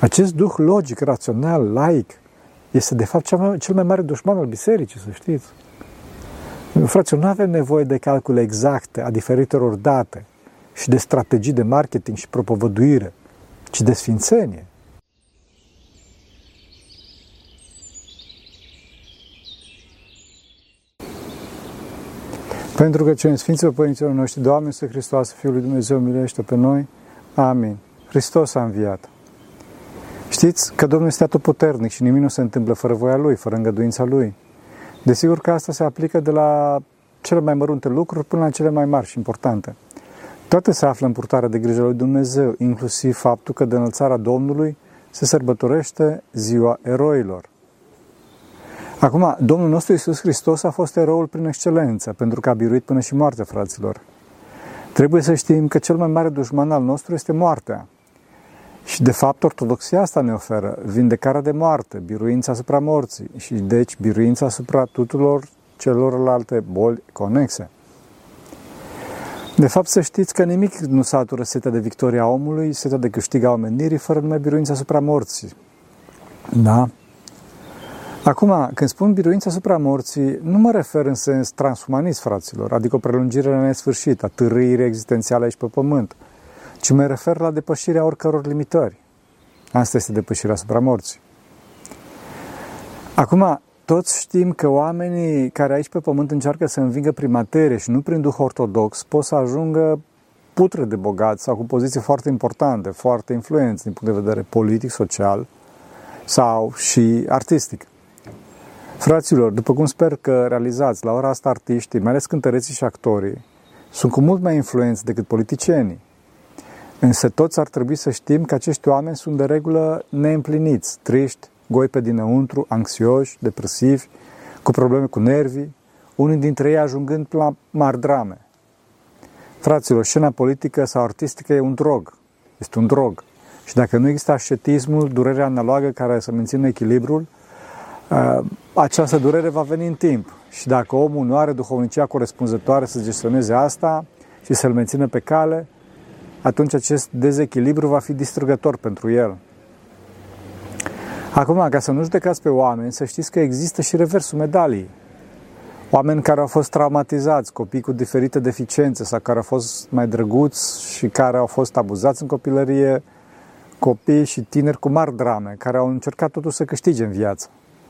Acest duh logic, rațional, laic, este de fapt cel mai mare dușman al bisericii, să știți. Fraților, nu avem nevoie de calcule exacte a diferitelor date și de strategii de marketing și propovăduire, ci de sfințenie. Pentru că cei Sfinților Părinților noștri, Doamne Iisuse Hristoase, Fiul lui Dumnezeu, miluiește pe noi. Amin. Hristos a înviat. Știți că Domnul este atotputernic și nimic nu se întâmplă fără voia Lui, fără îngăduința Lui. Desigur că asta se aplică de la cele mai mărunte lucruri până la cele mai mari și importante. Toate se află în purtarea de grijă lui Dumnezeu, inclusiv faptul că de Înălțarea Domnului se sărbătorește Ziua Eroilor. Acum, Domnul nostru Iisus Hristos a fost eroul prin excelență, pentru că a biruit până și moartea, fraților. Trebuie să știm că cel mai mare dușman al nostru este moartea. Și, de fapt, ortodoxia asta ne oferă vindecarea de moarte, biruința asupra morții și, deci, biruința asupra tuturor celorlalte boli conexe. De fapt, să știți că nimic nu satură setea de victoria omului, setea de câștig a omenirii, fără numai biruința asupra morții. Da? Acum, când spun biruința asupra morții, nu mă refer în sens transumanist, fraților, adică o prelungire la nesfârșit, a târâirii existențiale aici pe pământ, ci mă refer la depășirea oricăror limitări. Asta este depășirea asupra morții. Acum, toți știm că oamenii care aici pe pământ încearcă să învingă prin materie și nu prin duh ortodox, pot să ajungă putre de bogați sau cu poziții foarte importante, foarte influenți din punct de vedere politic, social sau și artistic. Fraților, după cum sper că realizați, la ora asta artiștii, mai ales cântăreții și actorii, sunt cu mult mai influenți decât politicienii. Însă toți ar trebui să știm că acești oameni sunt de regulă neîmpliniți, triști, goi pe dinăuntru, anxioși, depresivi, cu probleme cu nervii, unii dintre ei ajungând la mari drame. Fraților, scena politică sau artistică e un drog, este un drog. Și dacă nu există ascetismul, durerea analogă care să mențină echilibrul, această durere va veni în timp. Și dacă omul nu are duhovnicia corespunzătoare să gestioneze asta și să-l mențină pe cale, atunci acest dezechilibru va fi distrugător pentru el. Acum, ca să nu judecați pe oameni, să știți că există și reversul medaliei. Oameni care au fost traumatizați, copii cu diferite deficiențe sau care au fost mai drăguți și care au fost abuzați în copilărie, copii și tineri cu mari drame, care au încercat totuși să câștige în viață,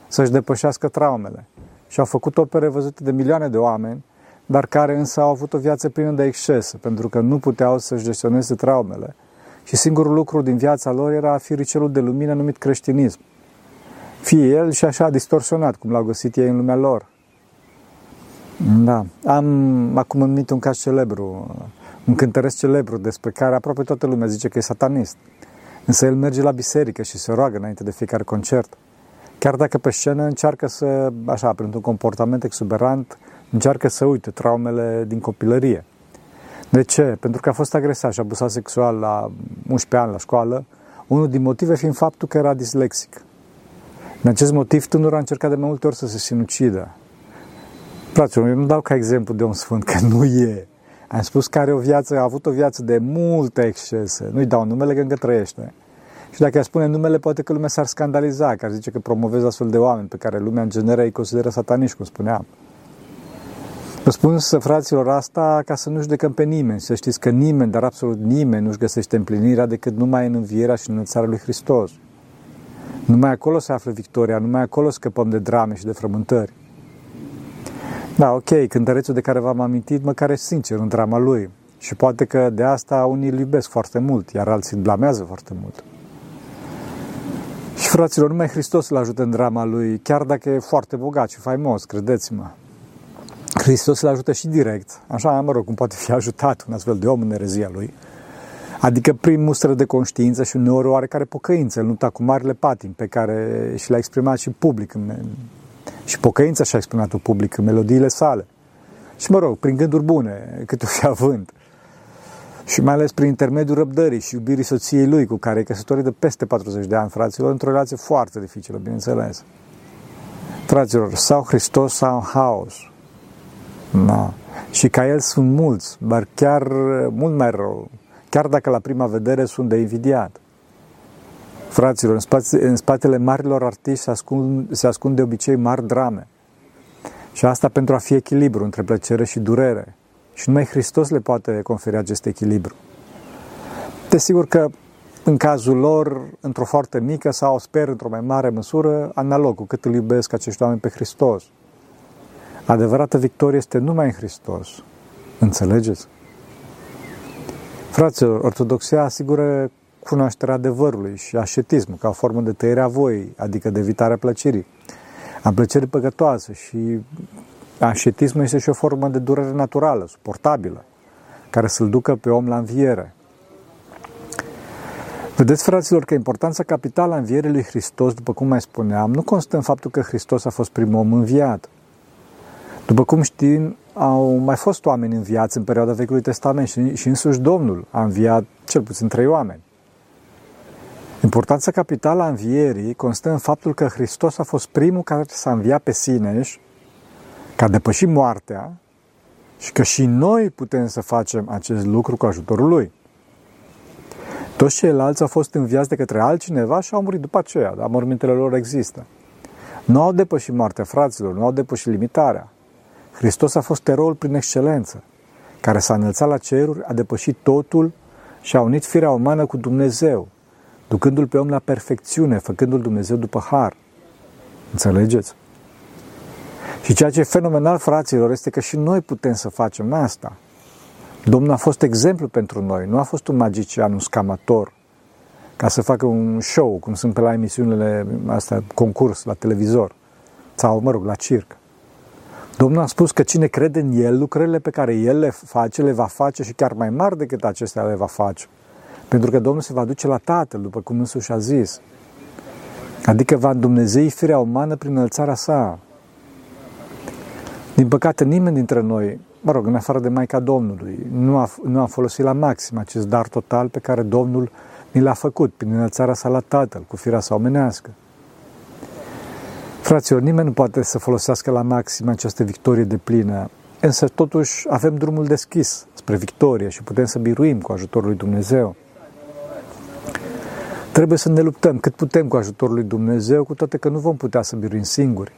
să-și depășească traumele și au făcut opere văzute de milioane de oameni, dar care însă au avut o viață plină de excese, pentru că nu puteau să-și gestioneze traumele. Și singurul lucru din viața lor era a fi ricelul de lumină numit creștinism. Fie el și așa distorsionat, cum l-au găsit ei în lumea lor. Da, am acum în minte un caz celebru, un cântăresc celebru, despre care aproape toată lumea zice că e satanist. Însă el merge la biserică și se roagă înainte de fiecare concert. Chiar dacă pe scenă încearcă să, așa, printr-un comportament exuberant, încearcă să uite traumele din copilărie. De ce? Pentru că a fost agresat și abuzat sexual la 11 ani la școală, unul din motive fiind faptul că era dislexic. În acest motiv, tânărul a încercat de mai multe ori să se sinucidă. Fraților, eu nu dau ca exemplu de un sfânt, că nu e. Am spus că a avut o viață de multe excese. Nu-i dau numele, că încă trăiește. Și dacă i-a spune numele, poate că lumea s-ar scandaliza, că ar zice că promovez astfel de oameni pe care lumea în genere îi consideră sataniști, cum spuneam. Vă spun, fraților, asta ca să nu judecăm pe nimeni. Să știți că nimeni, dar absolut nimeni, nu-și găsește împlinirea decât numai în învierea și în Înălțarea lui Hristos. Numai acolo se află victoria, numai acolo scăpăm de drame și de frământări. Da, ok, cântărețul de care v-am amintit, măcar e sincer în drama lui. Și poate că de asta unii îl iubesc foarte mult, iar alții îl blamează foarte mult. Și, fraților, numai Hristos îl ajută în drama lui, chiar dacă e foarte bogat și faimos, credeți-mă. Hristos îl ajută și direct, așa, mă rog, cum poate fi ajutat un astfel de om în erezia lui, adică prin mustră de conștiință și uneori oarecare pocăință, în lupta cu marile patimi pe care și le-a exprimat și public, și pocăința și-a exprimat-o public în melodiile sale. Și, mă rog, prin gânduri bune, cât o fi având. Și mai ales prin intermediul răbdării și iubirii soției lui, cu care e căsătorit de peste 40 de ani, fraților, într-o relație foarte dificilă, bineînțeles. Fraților, sau Hristos, sau haos. Da. Și ca el sunt mulți, dar chiar mult mai rău, chiar dacă la prima vedere sunt de invidiat. Fraților, în spatele marilor artiști se ascund de obicei mari drame. Și asta pentru a fi echilibru între plăcere și durere. Și numai Hristos le poate conferi acest echilibru. Desigur că în cazul lor, într-o foarte mică sau sper într-o mai mare măsură, analog cu cât îl iubesc acești oameni pe Hristos. Adevărata victorie este numai în Hristos. Înțelegeți? Fraților, ortodoxia asigură cunoașterea adevărului și ascetismul ca o formă de tăiere a voii, adică de evitarea plăcerii, a plăcerii păcătoase, și ascetismul este și o formă de durere naturală, suportabilă, care să-l ducă pe om la înviere. Vedeți, fraților, că importanța capitală a învierii lui Hristos, după cum mai spuneam, nu constă în faptul că Hristos a fost primul om înviat. După cum știm, au mai fost oameni înviați în perioada Vechiului Testament și însuși Domnul a înviat cel puțin 3 oameni. Importanța capitală a învierii constă în faptul că Hristos a fost primul care s-a înviat pe sine, că a depășit moartea și că și noi putem să facem acest lucru cu ajutorul Lui. Toți ceilalți au fost înviați de către altcineva și au murit după aceea, dar mormintele lor există. Nu au depășit moartea, fraților, nu au depășit limitarea. Hristos a fost eroul prin excelență, care s-a înălțat la ceruri, a depășit totul și a unit firea umană cu Dumnezeu, ducându-L pe om la perfecțiune, făcându-L Dumnezeu după har. Înțelegeți? Și ceea ce e fenomenal, fraților, este că și noi putem să facem asta. Domnul a fost exemplu pentru noi, nu a fost un magician, un scamator, ca să facă un show, cum sunt pe la emisiunile astea, concurs, la televizor, sau, la circ. Domnul a spus că cine crede în El, lucrările pe care El le face, le va face și chiar mai mari decât acestea le va face. Pentru că Domnul se va duce la Tatăl, după cum însuși a zis. Adică va îndumnezei firea umană prin înălțarea Sa. Din păcate, nimeni dintre noi, în afară de Maica Domnului, nu a folosit la maxim acest dar total pe care Domnul ni l-a făcut prin înălțarea Sa la Tatăl, cu firea Sa omenească. Fraților, nimeni nu poate să folosească la maxim această victorie deplină, însă totuși avem drumul deschis spre victorie și putem să biruim cu ajutorul lui Dumnezeu. Trebuie să ne luptăm cât putem cu ajutorul lui Dumnezeu, cu toate că nu vom putea să biruim singuri.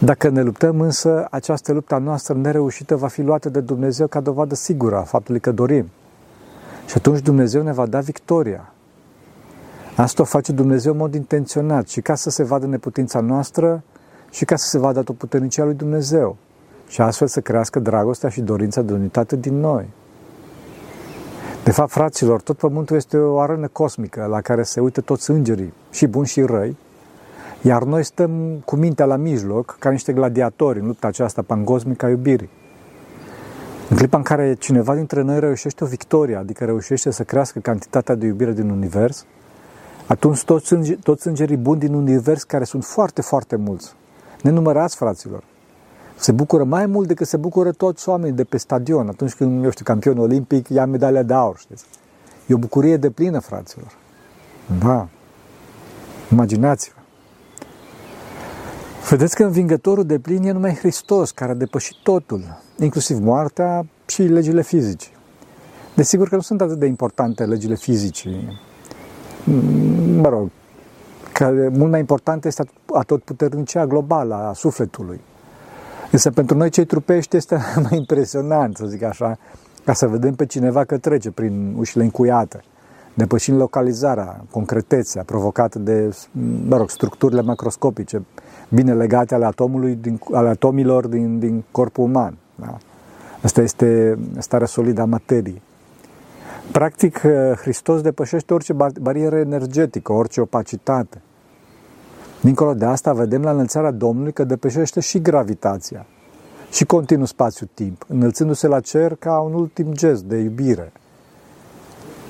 Dacă ne luptăm însă, această luptă noastră nereușită va fi luată de Dumnezeu ca dovadă sigură a faptului că dorim. Și atunci Dumnezeu ne va da victoria. Asta o face Dumnezeu în mod intenționat și ca să se vadă neputința noastră și ca să se vadă atotputernicia lui Dumnezeu și astfel să crească dragostea și dorința de unitate din noi. De fapt, fraților, tot pământul este o arenă cosmică la care se uită toți îngerii, și buni și răi, iar noi stăm cu mintea la mijloc ca niște gladiatori în lupta aceasta pangosmică a iubirii. În clipa în care cineva dintre noi reușește o victorie, adică reușește să crească cantitatea de iubire din univers, atunci toți îngerii buni din univers, care sunt foarte, foarte mulți, nenumărați, fraților, se bucură mai mult decât se bucură toți oamenii de pe stadion. Atunci când, campionul olimpic ia medalia de aur, știți? E o bucurie deplină, fraților. Da. Imaginați-vă. Vedeți că învingătorul deplin e numai Hristos, care a depășit totul, inclusiv moartea și legile fizice. Desigur că nu sunt atât de importante legile fizice, că mult mai important este atotputernicia globală a sufletului. Însă pentru noi cei trupești este mai impresionant, să zic așa, ca să vedem pe cineva că trece prin ușile încuiate, depășind localizarea, concretețea provocată de, structurile macroscopice bine legate ale atomului, ale atomilor din corpul uman. Da? Asta este starea solidă a materiei. Practic, Hristos depășește orice barieră energetică, orice opacitate. Dincolo de asta, vedem la înălțarea Domnului că depășește și gravitația, și continuu spațiu-timp, înălțându-se la cer ca un ultim gest de iubire.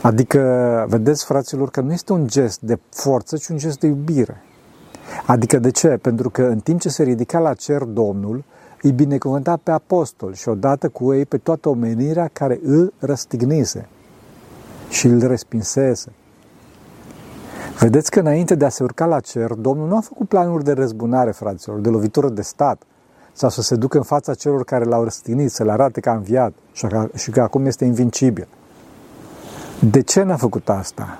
Adică, vedeți, fraților, că nu este un gest de forță, ci un gest de iubire. Adică de ce? Pentru că în timp ce se ridica la cer Domnul, îi binecuvânta pe apostoli și odată cu ei pe toată omenirea care îl răstignise și îl respinsese. Vedeți că înainte de a se urca la cer, Domnul nu a făcut planuri de răzbunare, fraților, de lovitură de stat, sau să se ducă în fața celor care l-au răstignit, să le arate că a înviat și că acum este invincibil. De ce n-a făcut asta?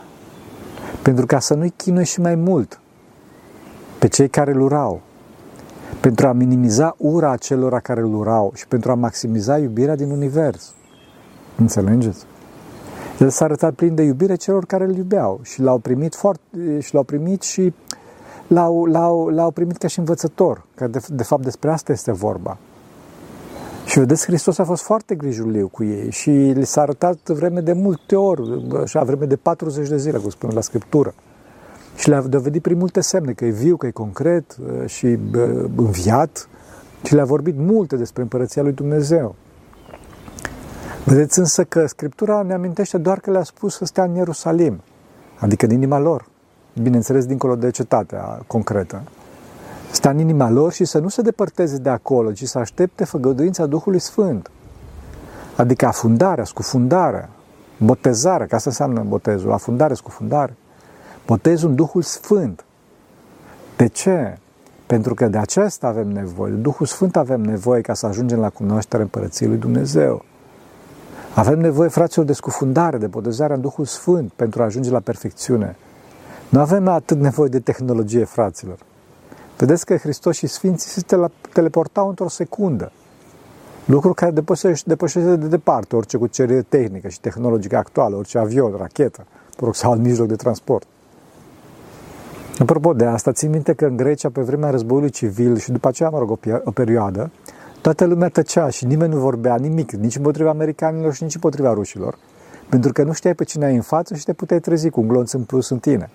pentru ca să nu-i chinuie și mai mult pe cei care îl urau, pentru a minimiza ura acelora care îl urau și pentru a maximiza iubirea din univers. Înțelegeți? El s-a arătat plin de iubire celor care îl iubeau și l-au primit ca și învățător, că de fapt despre asta este vorba. Și vedeți, Hristos a fost foarte grijuliu cu ei și li s-a arătat vreme de multe ori, așa, vreme de 40 de zile, cum spune la Scriptură. Și le-a dovedit prin multe semne, că e viu, că e concret și înviat, și le-a vorbit multe despre Împărăția lui Dumnezeu. Vedeți însă că Scriptura ne amintește doar că le-a spus să stea în Ierusalim, adică în inima lor, bineînțeles dincolo de cetatea concretă. Stea în inima lor și să nu se depărteze de acolo, ci să aștepte făgăduința Duhului Sfânt, adică afundarea, scufundarea, botezarea, că asta înseamnă botezul, afundare, scufundare. Botezul în Duhul Sfânt. De ce? Pentru că de acesta avem nevoie, de Duhul Sfânt avem nevoie ca să ajungem la cunoașterea Împărăției lui Dumnezeu. Avem nevoie, fraților, de scufundare, de botezarea în Duhul Sfânt pentru a ajunge la perfecțiune. Nu avem atât nevoie de tehnologie, fraților. Vedeți că Hristos și Sfinții se teleportau într-o secundă, lucru care depășește de departe orice cucerire tehnică și tehnologică actuală, orice avion, rachetă, sau alt mijloc de transport. Apropo de asta, țin minte că în Grecia, pe vremea războiului civil și după aceea, o perioadă, toată lumea tăcea și nimeni nu vorbea nimic, nici împotriva americanilor și nici împotriva rușilor, pentru că nu știai pe cine ai în față și te puteai trezi cu un glonț în plus în tine.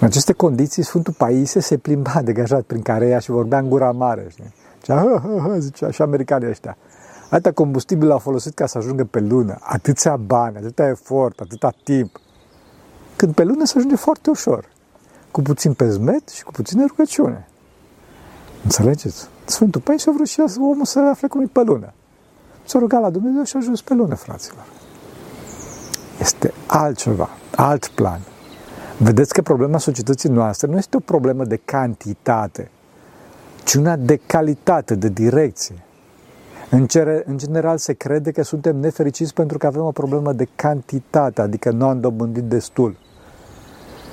În aceste condiții, Sfântul Paisie se plimba degajat prin carea și vorbea în gura mare. Zicea, și americanii ăștia. Atâta combustibil au folosit ca să ajungă pe lună, atâția bani, atâta efort, atâta timp. Când pe lună se ajunge foarte ușor, cu puțin pezmet și cu puțină rugăciune. Înțelegeți? Sfântul Paisie a vrut și omul să afle cum e pe lună. S-a rugat la Dumnezeu și a ajuns pe lună, fraților. Este altceva, alt plan. Vedeți că problema societății noastre nu este o problemă de cantitate, ci una de calitate, de direcție. În general se crede că suntem nefericiți pentru că avem o problemă de cantitate, adică nu am dobândit destul.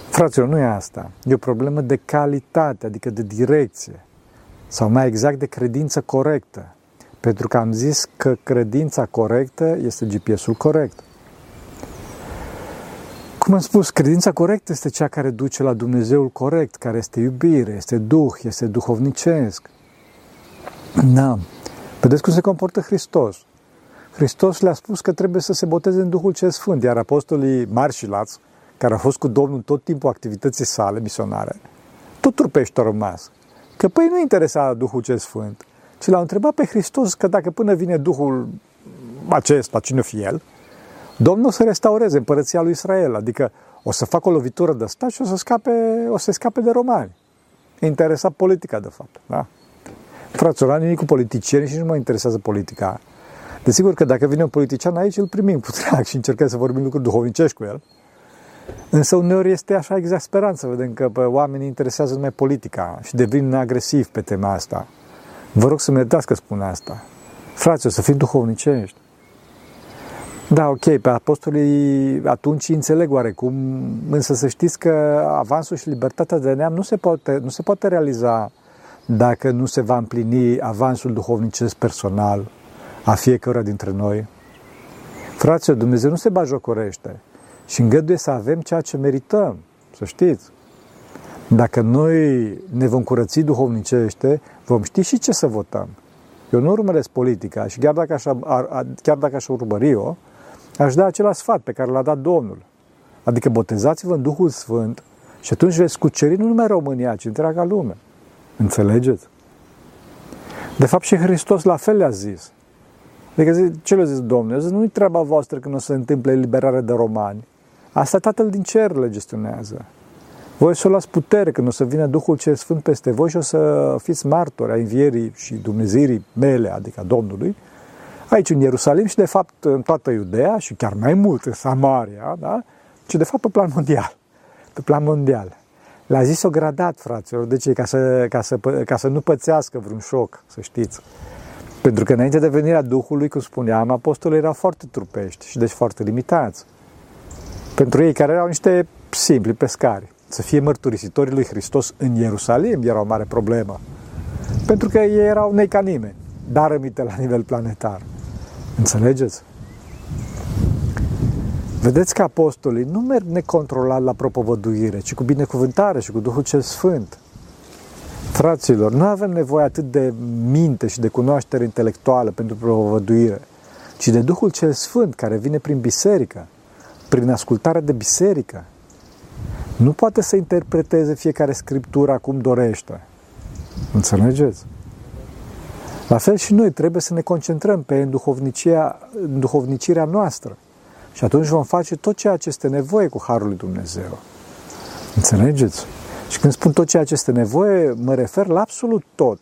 Fraților, nu e asta. E o problemă de calitate, adică de direcție, sau mai exact de credință corectă, pentru că am zis că credința corectă este GPS-ul corect. Cum am spus, credința corectă este cea care duce la Dumnezeul corect, care este iubire, este Duh, este duhovnicesc. Da. Vedeți cum se comportă Hristos. Hristos le-a spus că trebuie să se boteze în Duhul cel Sfânt, iar apostolii mari și lați, care au fost cu Domnul tot timpul activității sale misionare, tot trupești au rămas. Că păi nu interesa Duhul cel Sfânt, ci l-au întrebat pe Hristos că dacă până vine Duhul acesta, cine o fi el, Domnul o să restaureze Împărăția lui Israel, adică o să facă o lovitură de stat și o să scape de romani. Interesa politica, de fapt, da? Fraților, am nimic cu politicieni și nu mă interesează politica. Desigur că dacă vine un politician aici, îl primim cu drag și încercăm să vorbim lucruri duhovnicești cu el. Însă uneori este așa exasperant să vedem că oamenii interesează numai politica și devin agresivi pe tema asta. Vă rog să-mi iertați că spun asta. Fraților, să fim duhovnicești. Da, ok, pe apostolii atunci înțeleg oarecum, însă să știți că avansul și libertatea de neam nu se poate realiza dacă nu se va împlini avansul duhovnicesc personal a fiecăruia dintre noi. Fraților, Dumnezeu nu se bajocorește și îngăduie să avem ceea ce merităm, să știți. Dacă noi ne vom curăți duhovnicește, vom ști și ce să votăm. Eu nu urmăresc politica și chiar dacă aș urmări-o, aș da același sfat pe care l-a dat Domnul. Adică botezați-vă în Duhul Sfânt și atunci veți cuceri nu numai România, ci întreaga lume. Înțelegeți? De fapt și Hristos la fel le-a zis. Adică ce le-a zis Domnul? Nu-i treaba voastră când o să se întâmple eliberarea de romani. Asta Tatăl din cer le gestionează. Voi să o luați putere când o să vină Duhul cel Sfânt peste voi și o să fiți martori a învierii și dumnezeirii mele, adică a Domnului, aici în Ierusalim și de fapt în toată Iudeea și chiar mai mult în Samaria, da? Și de fapt pe plan mondial. Pe plan mondial. Le-a zis-o gradat, fraților, de ce? Ca să nu pățească vreun șoc, să știți. Pentru că înainte de venirea Duhului, cum spuneam, apostolii erau foarte trupești și deci foarte limitați. Pentru ei care erau niște simpli pescari, să fie mărturisitorii lui Hristos în Ierusalim era o mare problemă, pentru că ei erau nei ca nimeni, dar rămite la nivel planetar. Înțelegeți? Vedeți că apostolii nu merg necontrolat la propovăduire, ci cu binecuvântare și cu Duhul cel Sfânt. Fraților, nu avem nevoie atât de minte și de cunoaștere intelectuală pentru propovăduire, ci de Duhul cel Sfânt care vine prin biserică, prin ascultarea de biserică. Nu poate să interpreteze fiecare scriptură cum dorește. Înțelegeți? La fel și noi trebuie să ne concentrăm pe înduhovnicirea noastră. Și atunci vom face tot ceea ce este nevoie cu Harul lui Dumnezeu. Înțelegeți? Și când spun tot ceea ce este nevoie, mă refer la absolut tot.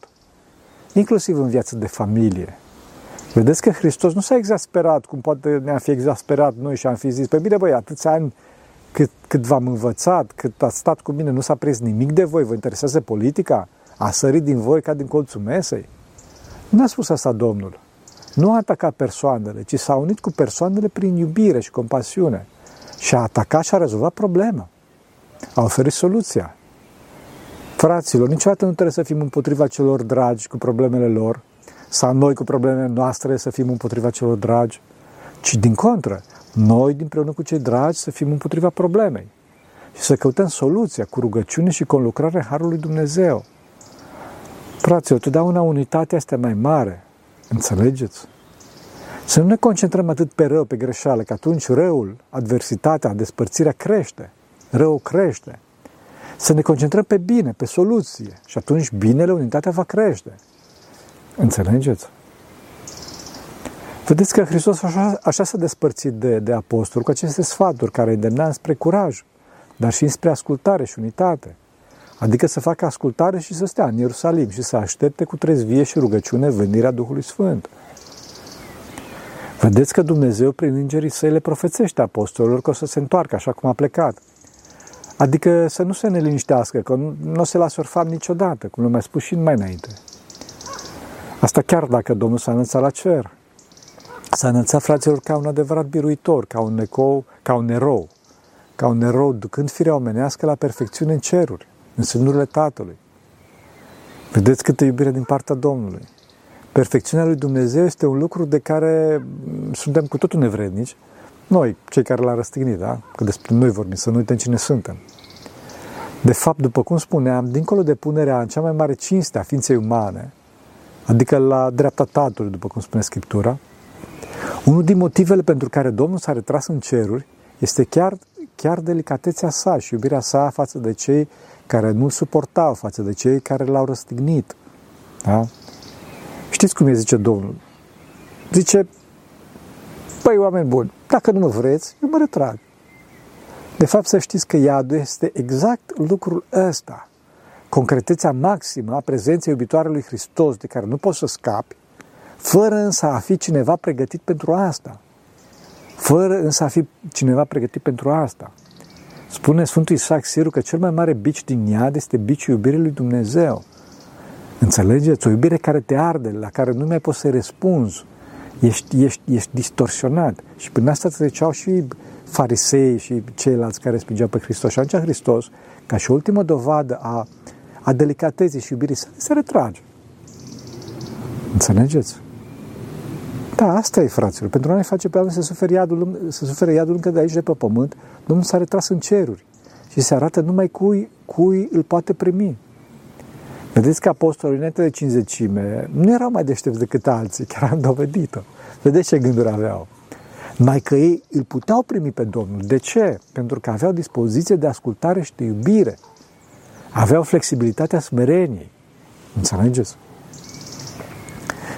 Inclusiv în viața de familie. Vedeți că Hristos nu s-a exasperat, cum poate ne-am fi exasperat noi și am fi zis, pe bine băi, atâția ani cât v-am învățat, cât ați stat cu mine, nu s-a prins nimic de voi, vă interesează politica? A sărit din voi ca din colțul mesei? Nu a spus asta Domnul. Nu a atacat persoanele, ci s-a unit cu persoanele prin iubire și compasiune. Și a atacat și a rezolvat problema. A oferit soluția. Fraților, niciodată nu trebuie să fim împotriva celor dragi cu problemele lor, sau noi cu problemele noastre să fim împotriva celor dragi, ci din contră, noi, împreună cu cei dragi, să fim împotriva problemei și să căutăm soluția cu rugăciune și conlucrarea Harului Dumnezeu. Fraților, totdeauna unitatea este mai mare. Înțelegeți? Să nu ne concentrăm atât pe rău, pe greșeală, că atunci răul, adversitatea, despărțirea crește. Răul crește. Să ne concentrăm pe bine, pe soluție. Și atunci binele, unitatea va crește. Înțelegeți? Vedeți că Hristos așa s-a despărțit de apostoli, cu aceste sfaturi care îndemna spre curaj, dar și spre ascultare și unitate. Adică să facă ascultare și să stea în Ierusalim și să aștepte cu trezvie și rugăciune venirea Duhului Sfânt. Vedeți că Dumnezeu prin îngerii săi le profețește apostolilor că o să se întoarcă așa cum a plecat. Adică să nu se neliniștească, că nu o să lasă orfan niciodată, cum l-am mai spus și mai înainte. Asta chiar dacă Domnul s-a înălțat la cer. S-a înălțat, fraților, ca un adevărat biruitor, ca un erou, ducând firea omenească la perfecțiune în ceruri, în sânurile Tatălui. Vedeți câtă iubire din partea Domnului. Perfecțiunea lui Dumnezeu este un lucru de care suntem cu totul nevrednici, noi, cei care l-am răstignit, da? Că despre noi vorbim, să nu uităm cine suntem. De fapt, după cum spuneam, dincolo de punerea în cea mai mare cinste a ființei umane, adică la dreapta Tatălui, după cum spune Scriptura, unul din motivele pentru care Domnul s-a retras în ceruri este chiar delicatețea sa și iubirea sa față de cei care nu-l suportau, față de cei care l-au răstignit. Da? Știți cum e, zice Domnul? Zice, păi oameni buni, dacă nu mă vreți, eu mă retrag. De fapt, să știți că iadul este exact lucrul ăsta. Concretețea maximă a prezenței iubitoare lui Hristos, de care nu poți să scapi, fără însă a fi cineva pregătit pentru asta. Spune Sfântul Isaac Siru că cel mai mare bici din iad este biciul iubirii lui Dumnezeu. Înțelegeți? O iubire care te arde, la care nu mai poți să răspunzi. Ești distorsionat. Și prin asta treceau și farisei și ceilalți care spingeau pe Hristos. Și atunci Hristos, ca și ultimă dovadă a delicateții și iubirii sale, se retrage. Înțelegeți? Da, asta e, fraților. Pentru a ne face pe oameni să sufere iadul încă de aici, de pe pământ, Domnul s-a retras în ceruri și se arată numai cui îl poate primi. Vedeți că apostolii înainte de cinzecime nu erau mai deștepți decât alții, chiar am dovedit-o. Vedeți ce gânduri aveau. Mai că ei îl puteau primi pe Domnul. De ce? Pentru că aveau dispoziție de ascultare și de iubire. Aveau flexibilitatea smereniei. Înțelegeți?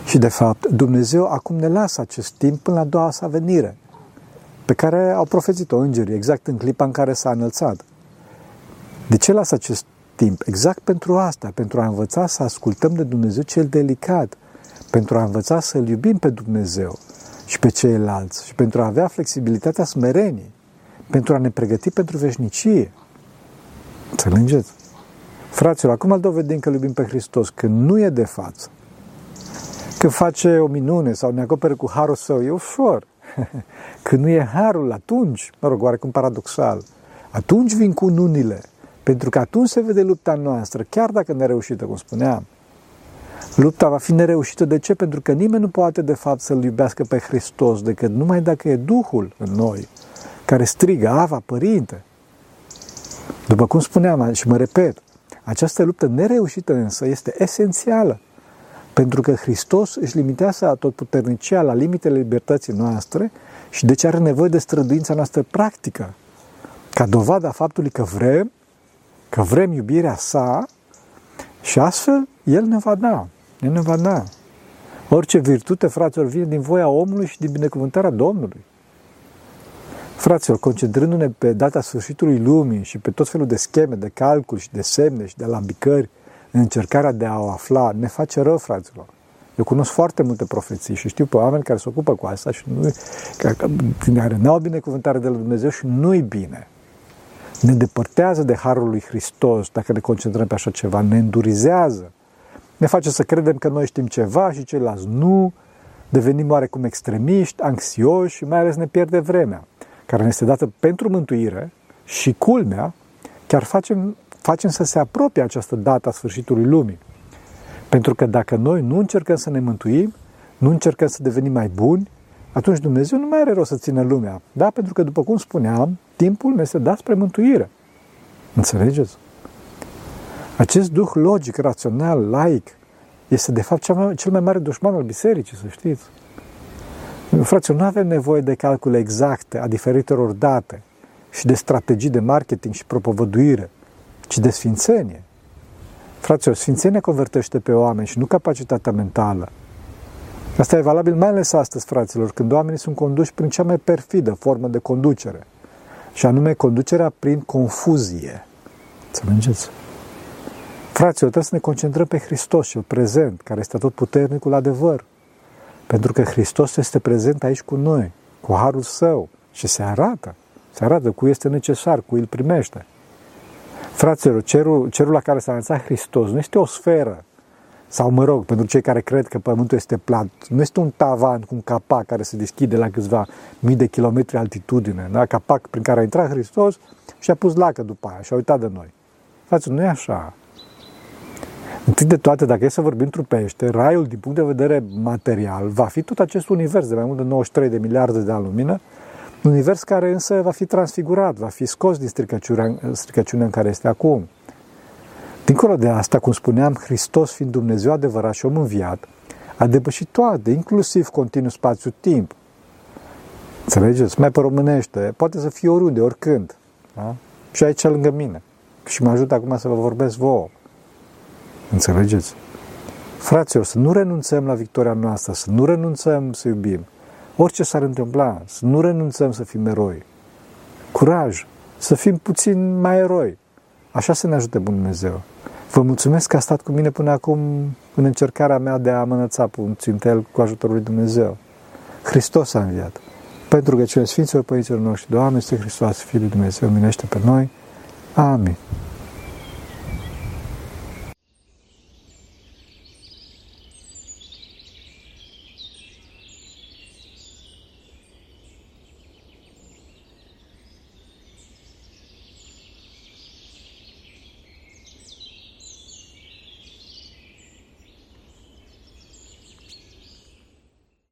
Și de fapt, Dumnezeu acum ne lasă acest timp până la a doua sa venire, pe care au profețit-o îngerii, exact în clipa în care s-a înălțat. De ce lasă acest timp? Exact pentru asta, pentru a învăța să ascultăm de Dumnezeu cel delicat, pentru a învăța să-L iubim pe Dumnezeu și pe ceilalți și pentru a avea flexibilitatea smerenii, pentru a ne pregăti pentru veșnicie. Înțelegeți? Fraților, acum îl dovedim că iubim pe Hristos, că nu e de față. Când face o minune sau ne acoperă cu harul său, e ușor. Când nu e harul, atunci, oarecum paradoxal, Atunci vin cununile, pentru că atunci se vede lupta noastră, chiar dacă nereușită, cum spuneam. Lupta va fi nereușită. De ce? Pentru că nimeni nu poate, de fapt, să-L iubească pe Hristos, decât numai dacă e Duhul în noi, care strigă, Ava, Părinte. După cum spuneam, și mă repet, această luptă nereușită însă este esențială, pentru că Hristos își limitează atotputernicia la limitele libertății noastre și deci are nevoie de străduința noastră practică, ca dovada faptului că vrem iubirea sa și astfel El ne va da. Orice virtute, fraților, vine din voia omului și din binecuvântarea Domnului. Fraților, concentrându-ne pe data sfârșitului lumii și pe tot felul de scheme, de calcul și de semne și de alambicări, în încercarea de a o afla, ne face rău, fraților. Eu cunosc foarte multe profeții și știu pe oameni care se ocupă cu asta și care n-au binecuvântare de la Dumnezeu și nu-i bine. Ne depărtează de harul lui Hristos dacă ne concentrăm pe așa ceva, ne îndurizează. Ne face să credem că noi știm ceva și ceilalți nu, devenim oarecum extremiști, anxioși și mai ales ne pierde vremea, care ne este dată pentru mântuire și, culmea, chiar facem să se apropie această dată a sfârșitului lumii. Pentru că dacă noi nu încercăm să ne mântuim, nu încercăm să devenim mai buni, atunci Dumnezeu nu mai are rost să țină lumea. Da? Pentru că, după cum spuneam, timpul ne se dă spre mântuire. Înțelegeți? Acest duh logic, rațional, laic, este de fapt cel mai mare dușman al bisericii, să știți. Fraților, nu avem nevoie de calcule exacte a diferitelor date și de strategii de marketing și propovăduire, ci de sfințenie. Fraților, sfințenia convertește pe oameni și nu capacitatea mentală. Asta e valabil mai ales astăzi, fraților, când oamenii sunt conduși prin cea mai perfidă formă de conducere, și anume conducerea prin confuzie. Înțelegeți? Fraților, trebuie să ne concentrăm pe Hristos, cel prezent, care este atotputernicul adevăr. Pentru că Hristos este prezent aici cu noi, cu harul său, și se arată cui este necesar, cui îl primește. Fraților, cerul la care s-a înălțat Hristos nu este o sferă, sau mă rog, pentru cei care cred că pământul este plat, nu este un tavan cu un capac care se deschide la câțiva mii de kilometri altitudine, da? Capac prin care a intrat Hristos și a pus lacă după aia și a uitat de noi. Fraților, nu e așa. Întâi de toate, dacă e să vorbim trupește, raiul, din punct de vedere material, va fi tot acest univers de mai mult de 93 de miliarde de ani lumină, un univers care însă va fi transfigurat, va fi scos din stricăciunea în care este acum. Dincolo de asta, cum spuneam, Hristos, fiind Dumnezeu adevărat și om înviat, a depășit toate, inclusiv continuu spațiu-timp. Înțelegeți? Mai pe românește, poate să fie oriunde, oricând. Da? Și aici, lângă mine. Și mă ajut acum să vă vorbesc vouă. Înțelegeți? Fraților, să nu renunțăm la victoria noastră, să nu renunțăm să iubim. Orice s-ar întâmpla, să nu renunțăm să fim eroi. Curaj, să fim puțin mai eroi. Așa să ne ajute Bunul Dumnezeu. Vă mulțumesc că a stat cu mine până acum în încercarea mea de a mă înălța pe un țintel cu ajutorul lui Dumnezeu. Hristos a înviat. Pentru că cele Sfinților Părinților noștri, Doamne, este Hristos, Fiul lui Dumnezeu, minește pe noi. Amin.